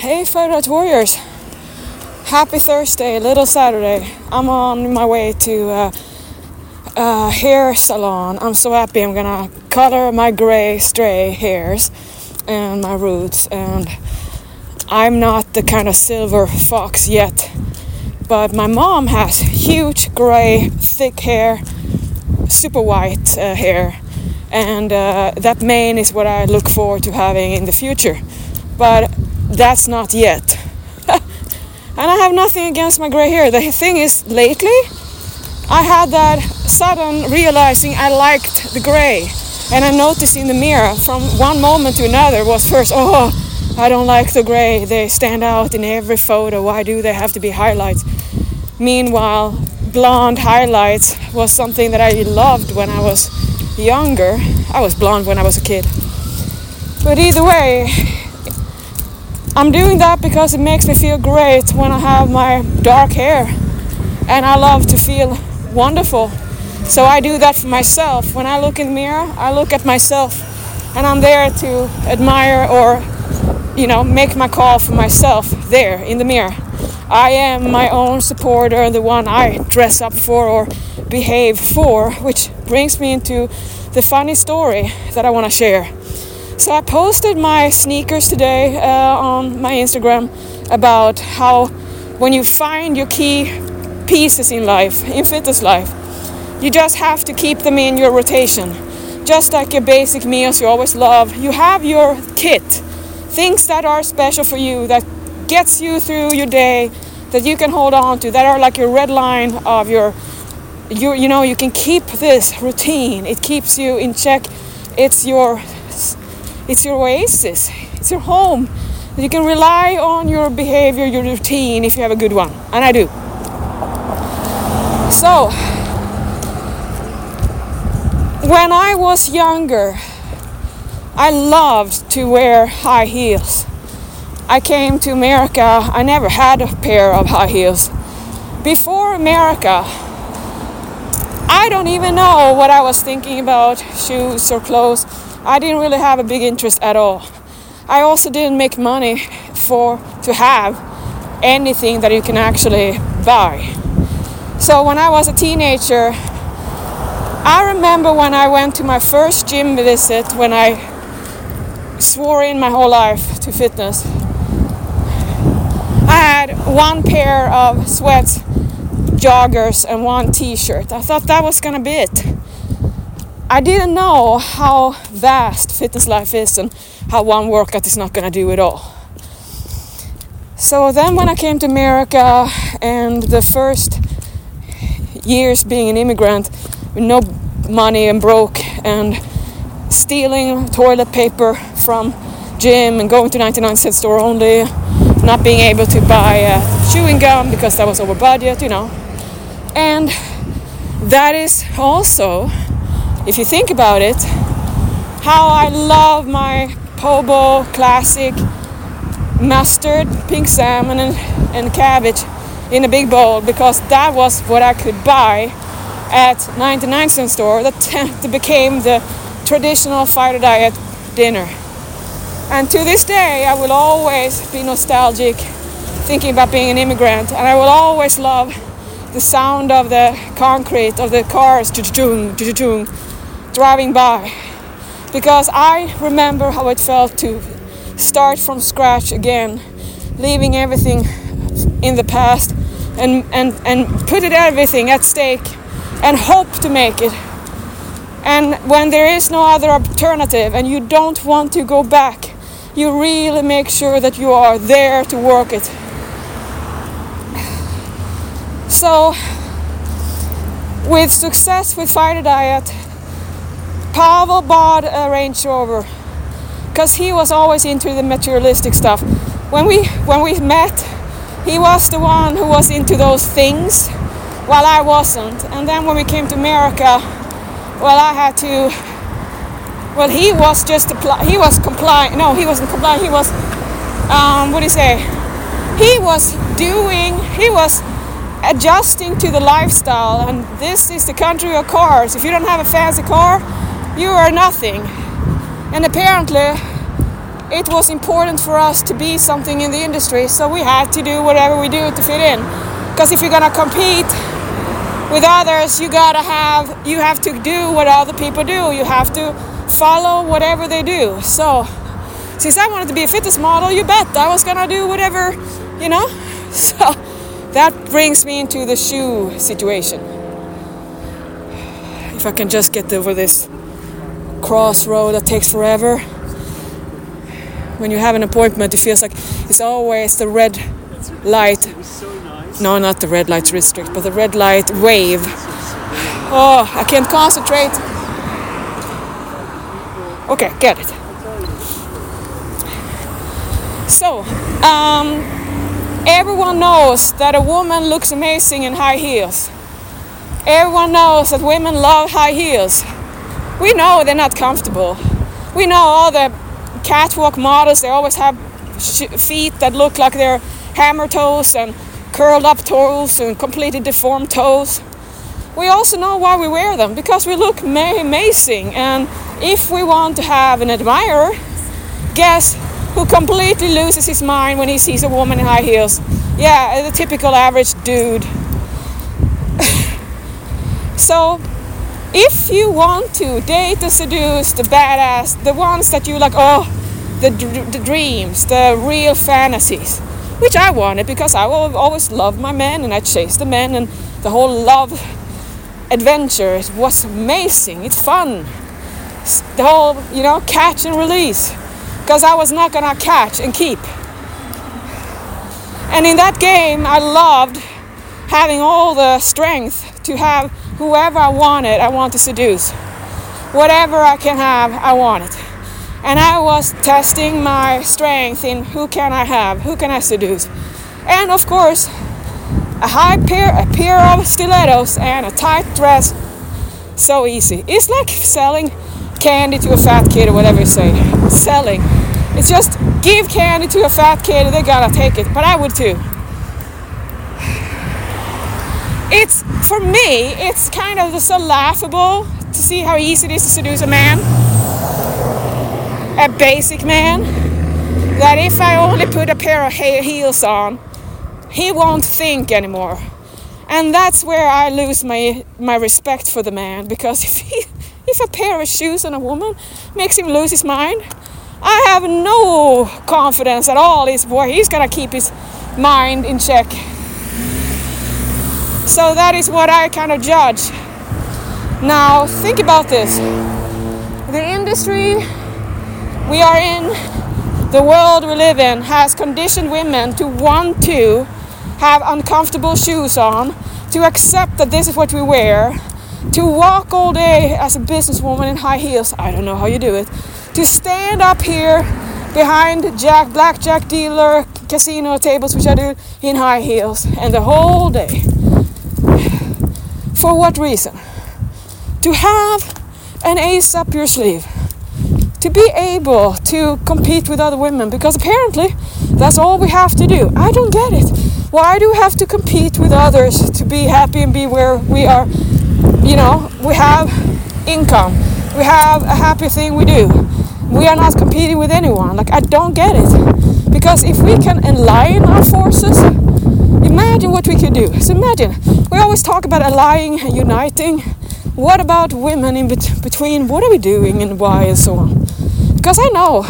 Hey Federalt Warriors, happy Thursday, little Saturday. I'm on my way to hair salon. I'm so happy. I'm gonna color my gray stray hairs and my roots, and I'm not the kind of silver fox yet, but my mom has huge gray thick hair, super white hair, and that mane is what I look forward to having in the future, but that's not yet. And I have nothing against my gray hair. The thing is, lately I had that sudden realizing I liked the gray, and I noticed in the mirror from one moment to another was first, oh, I don't like the gray, they stand out in every photo, why do they have to be highlights? Meanwhile, blonde highlights was something that I loved when I was younger. I was blonde when I was a kid. But either way, I'm doing that because it makes me feel great when I have my dark hair, and I love to feel wonderful. So I do that for myself. When I look in the mirror, I look at myself, and I'm there to admire or, you know, make my call for myself there in the mirror. I am my own supporter, the one I dress up for or behave for, which brings me into the funny story that I want to share. So I posted my sneakers today on my Instagram about how when you find your key pieces in life, in fitness life, you just have to keep them in your rotation. Just like your basic meals you always love, you have your kit, things that are special for you, that gets you through your day, that you can hold on to, that are like your red line of your you know, you can keep this routine, it keeps you in check, it's your oasis, it's your home. You can rely on your behavior, your routine, if you have a good one, and I do. So when I was younger, I loved to wear high heels. I came to America, I never had a pair of high heels. Before America, I don't even know what I was thinking about shoes or clothes. I didn't really have a big interest at all. I also didn't make money to have anything that you can actually buy. So when I was a teenager, I remember when I went to my first gym visit, when I swore in my whole life to fitness. I had one pair of sweats, joggers, and one t-shirt. I thought that was gonna be it. I didn't know how vast fitness life is and how one workout is not gonna do it all. So then when I came to America, and the first years being an immigrant with no money and broke and stealing toilet paper from gym and going to 99-cent store only, not being able to buy chewing gum because that was over budget, you know. And that is also, if you think about it, how I love my Pobo classic mustard, pink salmon, and cabbage in a big bowl, because that was what I could buy at 99-cent store that became the traditional Fighter Diet dinner. And to this day, I will always be nostalgic thinking about being an immigrant. And I will always love the sound of the concrete, of the cars driving by. Because I remember how it felt to start from scratch again, leaving everything in the past and put everything at stake and hope to make it. And when there is no other alternative and you don't want to go back, you really make sure that you are there to work it. So, with success with Fighter Diet, Pavel bought a Range Rover because he was always into the materialistic stuff. When we met, he was the one who was into those things, while I wasn't. And then when we came to America, well, I had to. Well, he was just he was compliant. No, he wasn't compliant. He was, he was adjusting to the lifestyle. And this is the country of cars. If you don't have a fancy car, you are nothing. And apparently, it was important for us to be something in the industry, so we had to do whatever we do to fit in. Because if you're gonna compete with others, you have to do what other people do. You have to follow whatever they do. So since I wanted to be a fitness model, you bet I was gonna do whatever, you know. So that brings me into the shoe situation. If I can just get over this crossroad that takes forever. When you have an appointment, it feels like it's always the red light. No, not the red light district, but the red light wave. Oh, I can't concentrate. Okay, get it. So, everyone knows that a woman looks amazing in high heels. Everyone knows that women love high heels. We know they're not comfortable. We know all the catwalk models, they always have feet that look like they're hammer toes and curled up toes and completely deformed toes. We also know why we wear them, because we look amazing. And if we want to have an admirer, guess who completely loses his mind when he sees a woman in high heels? Yeah, the typical average dude. So, if you want to date the seduced, the badass, the ones that you like, oh, the dreams, the real fantasies, which I wanted because I always loved my men and I chased the men and the whole love adventure, it was amazing, it's fun. The whole, you know, catch and release. Because I was not gonna catch and keep. And in that game, I loved having all the strength to have whoever I wanted, I want to seduce. Whatever I can have, I want it. And I was testing my strength in who can I have, who can I seduce. And of course, a pair of stilettos and a tight dress, so easy. It's like selling candy to a fat kid or whatever you say. Selling. It's just give candy to a fat kid and they're gonna take it, but I would too. It's, for me, it's kind of so laughable to see how easy it is to seduce a man, a basic man, that if I only put a pair of heels on, he won't think anymore. And that's where I lose my respect for the man, because if a pair of shoes on a woman makes him lose his mind, I have no confidence at all. This boy, he's gonna keep his mind in check. So that is what I kind of judge. Now think about this. The industry we are in, the world we live in, has conditioned women to want to have uncomfortable shoes on, to accept that this is what we wear, to walk all day as a businesswoman in high heels. I don't know how you do it. To stand up here behind blackjack dealer casino tables, which I do, in high heels, and the whole day. For what reason? To have an ace up your sleeve. To be able to compete with other women, because apparently that's all we have to do. I don't get it. Why do we have to compete with others to be happy and be where we are? You know, we have income. We have a happy thing we do. We are not competing with anyone. Like, I don't get it. Because if we can align our forces, imagine what we could do. So imagine, we always talk about allying and uniting. What about women in between? What are we doing and why and so on? Because I know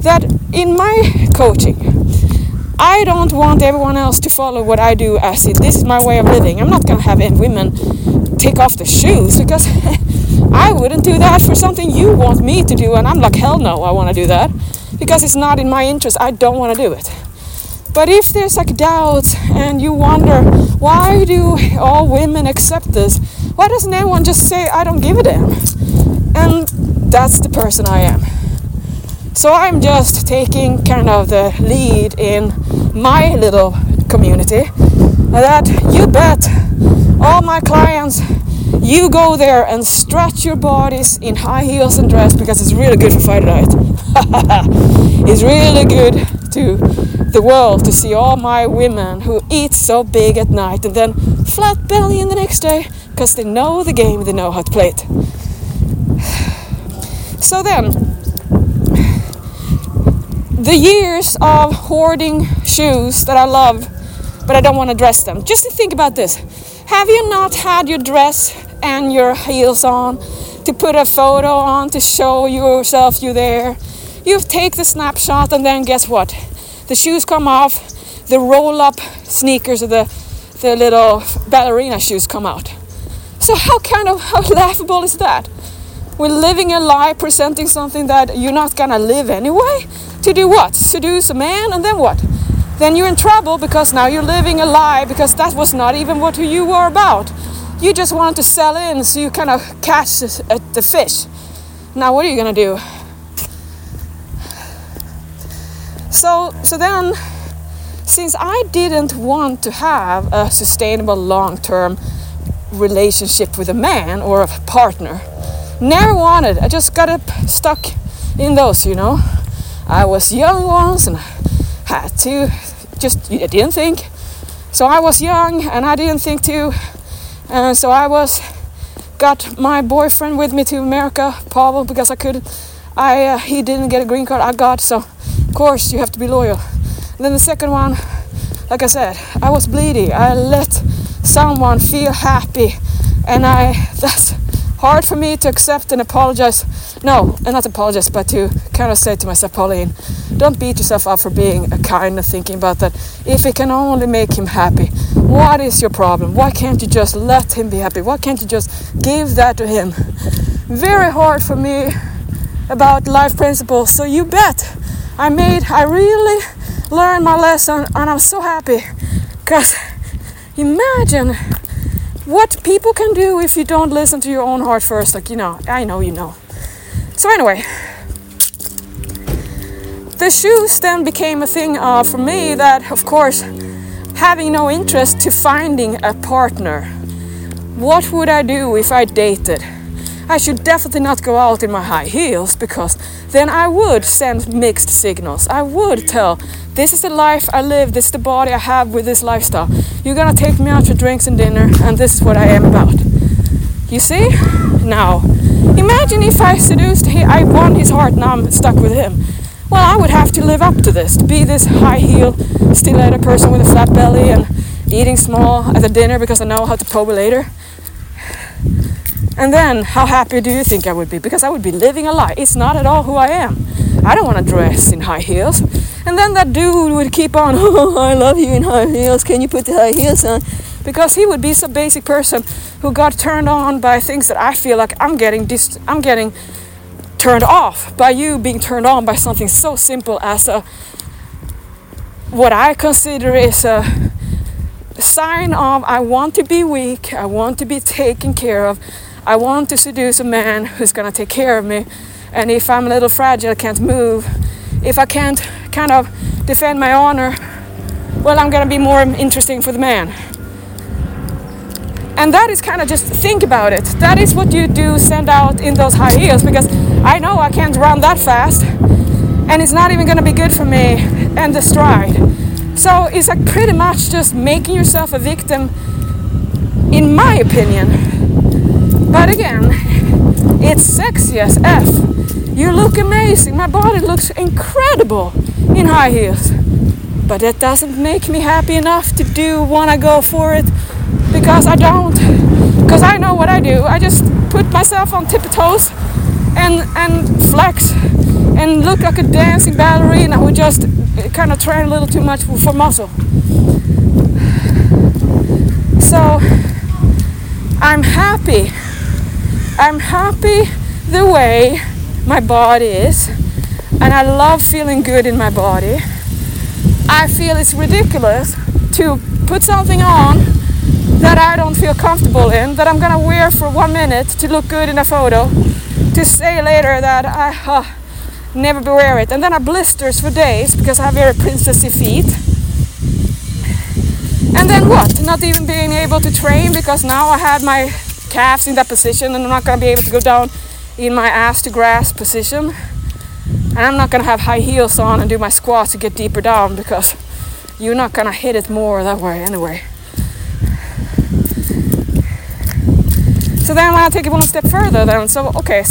that in my coaching, I don't want everyone else to follow what I do as if this is my way of living. I'm not going to have any women take off their shoes, because I wouldn't do that for something you want me to do, and I'm like, hell no, I want to do that, because it's not in my interest. I don't want to do it. But if there's like doubts and you wonder, why do all women accept this? Why doesn't anyone just say, I don't give a damn? And that's the person I am. So I'm just taking kind of the lead in my little community. That you bet, all my clients, you go there and stretch your bodies in high heels and dress, because it's really good for Fighter Diet. It's really good to the world to see all my women who eat so big at night and then flat belly in the next day, because they know the game, they know how to play it. So then, the years of hoarding shoes that I love, but I don't want to dress them. Just to think about this. Have you not had your dress and your heels on to put a photo on to show yourself you're there? You take the snapshot and then guess what? The shoes come off, the roll-up sneakers or the little ballerina shoes come out. So how laughable is that? We're living a lie, presenting something that you're not gonna live anyway. To do what? Seduce a man, and then what? Then you're in trouble because now you're living a lie, because that was not even what you were about. You just wanted to sell in, so you kind of catch the fish. Now what are you gonna do? So then, since I didn't want to have a sustainable long-term relationship with a man or a partner, never wanted. I just got stuck in those, you know. I was young once and I had to I didn't think. So I was young and I didn't think too. And so I got my boyfriend with me to America, Pavel, because he didn't get a green card, I got. So of course you have to be loyal. And then the second one, like I said, I was bleedy. I let someone feel happy, and that's hard for me to accept and apologize. No, and not apologize, but to kind of say to myself, Pauline, don't beat yourself up for being kind of thinking about that. If it can only make him happy, what is your problem? Why can't you just let him be happy? Why can't you just give that to him? Very hard for me about life principles. So you bet I really learned my lesson, and I'm so happy, because imagine what people can do if you don't listen to your own heart first. Like, I know you know. So anyway, the shoes then became a thing for me that, of course, having no interest to finding a partner. What would I do if I dated? I should definitely not go out in my high heels, because then I would send mixed signals. I would tell, this is the life I live, this is the body I have with this lifestyle. You're gonna take me out for drinks and dinner, and this is what I am about. You see? Now, imagine if I seduced him, I won his heart, now I'm stuck with him. Well, I would have to live up to this, to be this high heel, stiletto person with a flat belly and eating small at the dinner because I know how to pogo later. And then, how happy do you think I would be? Because I would be living a lie. It's not at all who I am. I don't want to dress in high heels. And then that dude would keep on, oh, I love you in high heels. Can you put the high heels on? Because he would be some basic person who got turned on by things that I feel like I'm getting turned off by you being turned on by something so simple as what I consider is a sign of I want to be weak. I want to be taken care of. I want to seduce a man who's gonna take care of me, and if I'm a little fragile, I can't move, if I can't kind of defend my honor, well, I'm gonna be more interesting for the man. And that is kind of, just think about it, that is what you do send out in those high heels, because I know I can't run that fast, and it's not even gonna be good for me, and the stride. So it's like pretty much just making yourself a victim, in my opinion. But again, it's sexy as F. You look amazing. My body looks incredible in high heels. But that doesn't make me happy enough to want to go for it. Because I don't. Because I know what I do. I just put myself on tiptoes and flex. And look like a dancing ballerina who just kind of train a little too much for muscle. So, I'm happy. I'm happy the way my body is, and I love feeling good in my body. I feel it's ridiculous to put something on that I don't feel comfortable in, that I'm gonna wear for 1 minute to look good in a photo, to say later that I never wear it. And then I blisters for days because I have very princessy feet. And then what? Not even being able to train, because now I had my calves in that position, and I'm not going to be able to go down in my ass to grass position. And I'm not going to have high heels on and do my squats to get deeper down, because you're not going to hit it more that way anyway. So then when I take it one step further then, so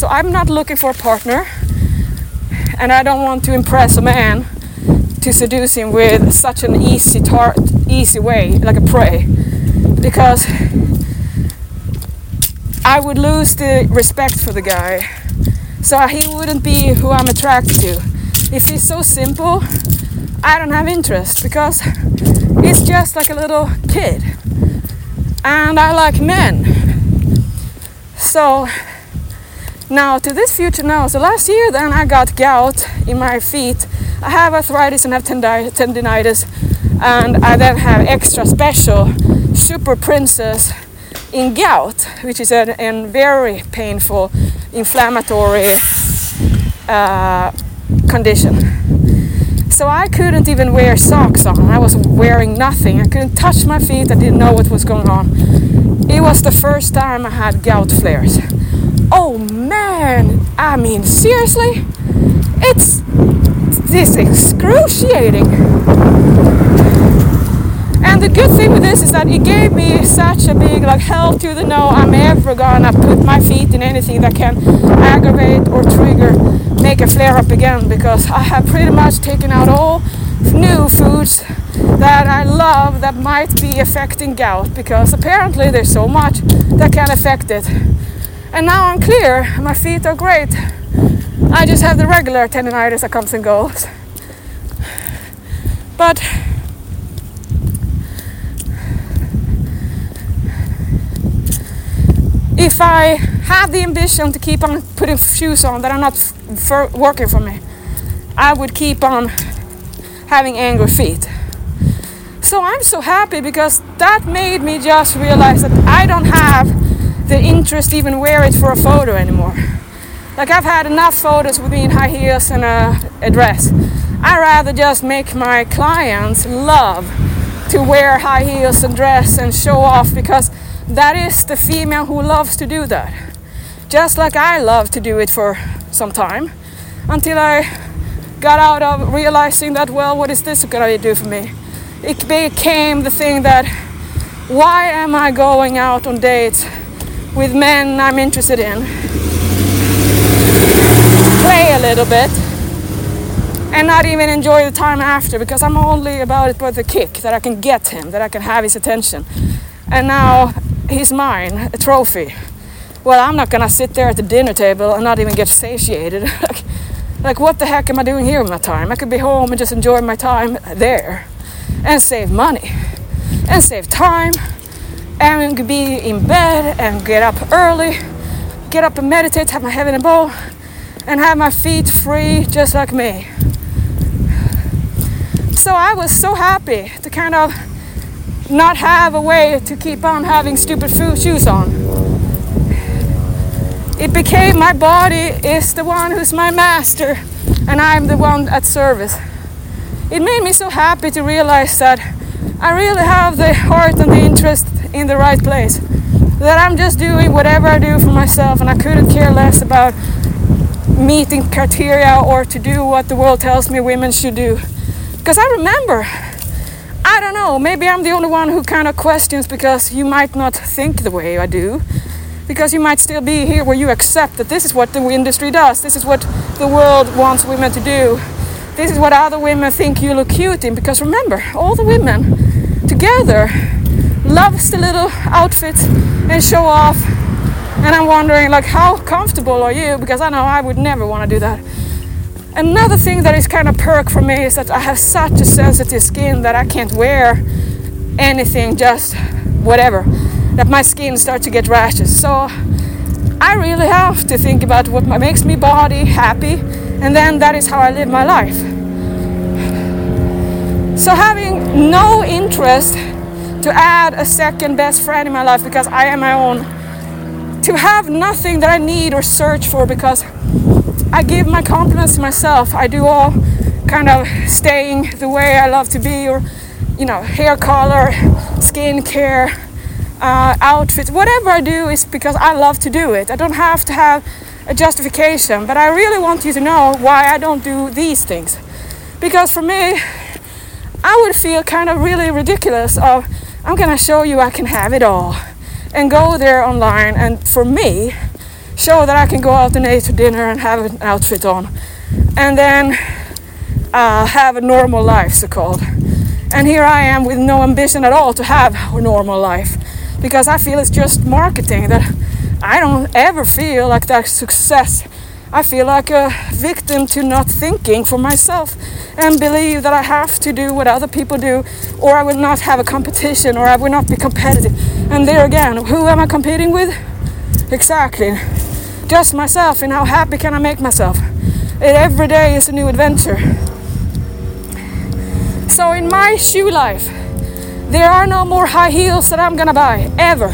I'm not looking for a partner, and I don't want to impress a man to seduce him with such an easy way, like a prey, because I would lose the respect for the guy. So he wouldn't be who I'm attracted to. If he's so simple, I don't have interest, because he's just like a little kid. And I like men. So now to this future now. So last year then I got gout in my feet. I have arthritis and have tendinitis. And I then have extra special super princess in gout, which is a very painful inflammatory condition. So I couldn't even wear socks on. I was wearing nothing. I couldn't touch my feet. I didn't know what was going on. It was the first time I had gout flares. Oh man, I mean seriously? It's this excruciating. And the good thing with this is that it gave me such a big like help to the know I'm ever gonna put my feet in anything that can aggravate or trigger, make a flare up again, because I have pretty much taken out all new foods that I love that might be affecting gout, because apparently there's so much that can affect it. And now I'm clear, my feet are great. I just have the regular tendinitis that comes and goes. But if I had the ambition to keep on putting shoes on that are not working for me, I would keep on having angry feet. So I'm so happy, because that made me just realize that I don't have the interest to even wear it for a photo anymore. Like, I've had enough photos with me in high heels and a dress. I'd rather just make my clients love to wear high heels and dress and show off, because that is the female who loves to do that. Just like I love to do it for some time, until I got out of realizing that, well, what is this gonna do for me? It became the thing that, why am I going out on dates with men I'm interested in? Play a little bit and not even enjoy the time after, because I'm only about it for the kick, that I can get him, that I can have his attention. And now he's mine, a trophy. Well, I'm not gonna sit there at the dinner table and not even get satiated. like, what the heck am I doing here with my time? I could be home and just enjoy my time there, and save money, and save time, and be in bed, and get up early, get up and meditate, have my head in a bowl, and have my feet free, just like me. So I was so happy to kind of not have a way to keep on having stupid shoes on. It became my body is the one who's my master, and I'm the one at service. It made me so happy to realize that I really have the heart and the interest in the right place, that I'm just doing whatever I do for myself, and I couldn't care less about meeting criteria or to do what the world tells me women should do. Because I remember, I don't know, maybe I'm the only one who kind of questions, because you might not think the way I do, because you might still be here where you accept that this is what the industry does, this is what the world wants women to do, this is what other women think you look cute in. Because remember, all the women together loves the little outfits and show off, and I'm wondering, like, how comfortable are you? Because I know I would never want to do that. Another thing that is kind of perk for me is that I have such a sensitive skin that I can't wear anything, just whatever, that my skin starts to get rashes. So I really have to think about what makes my body happy, and then that is how I live my life. So having no interest to add a second best friend in my life, because I am my own, to have nothing that I need or search for, because I give my compliments to myself. I do all kind of staying the way I love to be, or, you know, hair color, skin care, outfits, whatever I do is because I love to do it. I don't have to have a justification, but I really want you to know why I don't do these things. Because for me, I would feel kind of really ridiculous of, I'm gonna show you I can have it all, and go there online, and for me, show that I can go out and eat for dinner and have an outfit on, and then have a normal life, so-called. And here I am with no ambition at all to have a normal life, because I feel it's just marketing, that I don't ever feel like that's success. I feel like a victim to not thinking for myself and believe that I have to do what other people do, or I will not have a competition, or I will not be competitive. And there again, who am I competing with? Exactly. Just myself, and how happy can I make myself? Every day is a new adventure. So in my shoe life, there are no more high heels that I'm gonna buy, ever.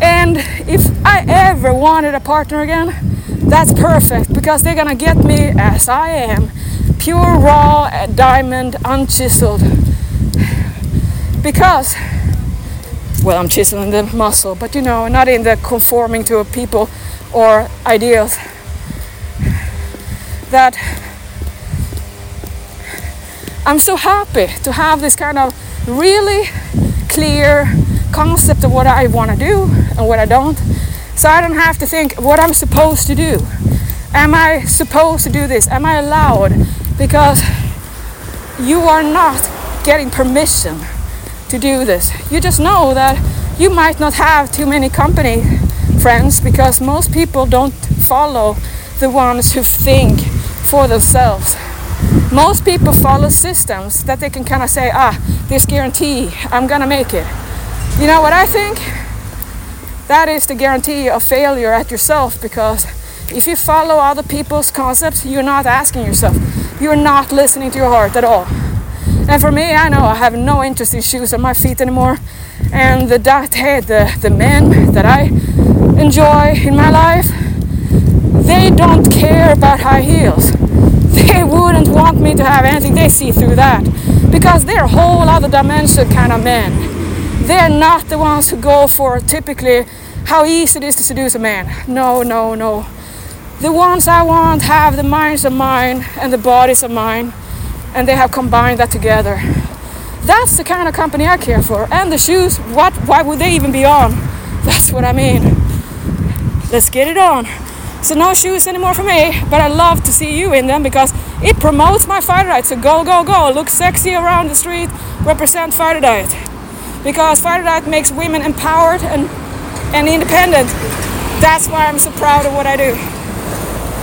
And if I ever wanted a partner again, that's perfect, because they're gonna get me as I am. Pure, raw, diamond, unchiseled. Because, well, I'm chiseling the muscle, but you know, not in the conforming to people or ideals. That I'm so happy to have this kind of really clear concept of what I want to do and what I don't. So I don't have to think what I'm supposed to do. Am I supposed to do this? Am I allowed? Because you are not getting permission to do this. You just know that you might not have too many company friends, because most people don't follow the ones who think for themselves. Most people follow systems that they can kind of say, this guarantee, I'm gonna make it. You know what I think? That is the guarantee of failure at yourself, because if you follow other people's concepts, you're not asking yourself. You're not listening to your heart at all. And for me, I know I have no interest in shoes on my feet anymore. And the diet, the men that I enjoy in my life, they don't care about high heels. They wouldn't want me to have anything. They see through that, because they're a whole other dimension kind of men. They're not the ones who go for typically how easy it is to seduce a man. No. The ones I want have the minds of mine and the bodies of mine, and they have combined that together. That's the kind of company I care for. And the shoes, why would they even be on? That's what I mean. Let's get it on. So no shoes anymore for me, but I love to see you in them, because it promotes my fighter diet. So go, go, go. Look sexy around the street. Represent fighter diet. Because fighter diet makes women empowered and independent. That's why I'm so proud of what I do.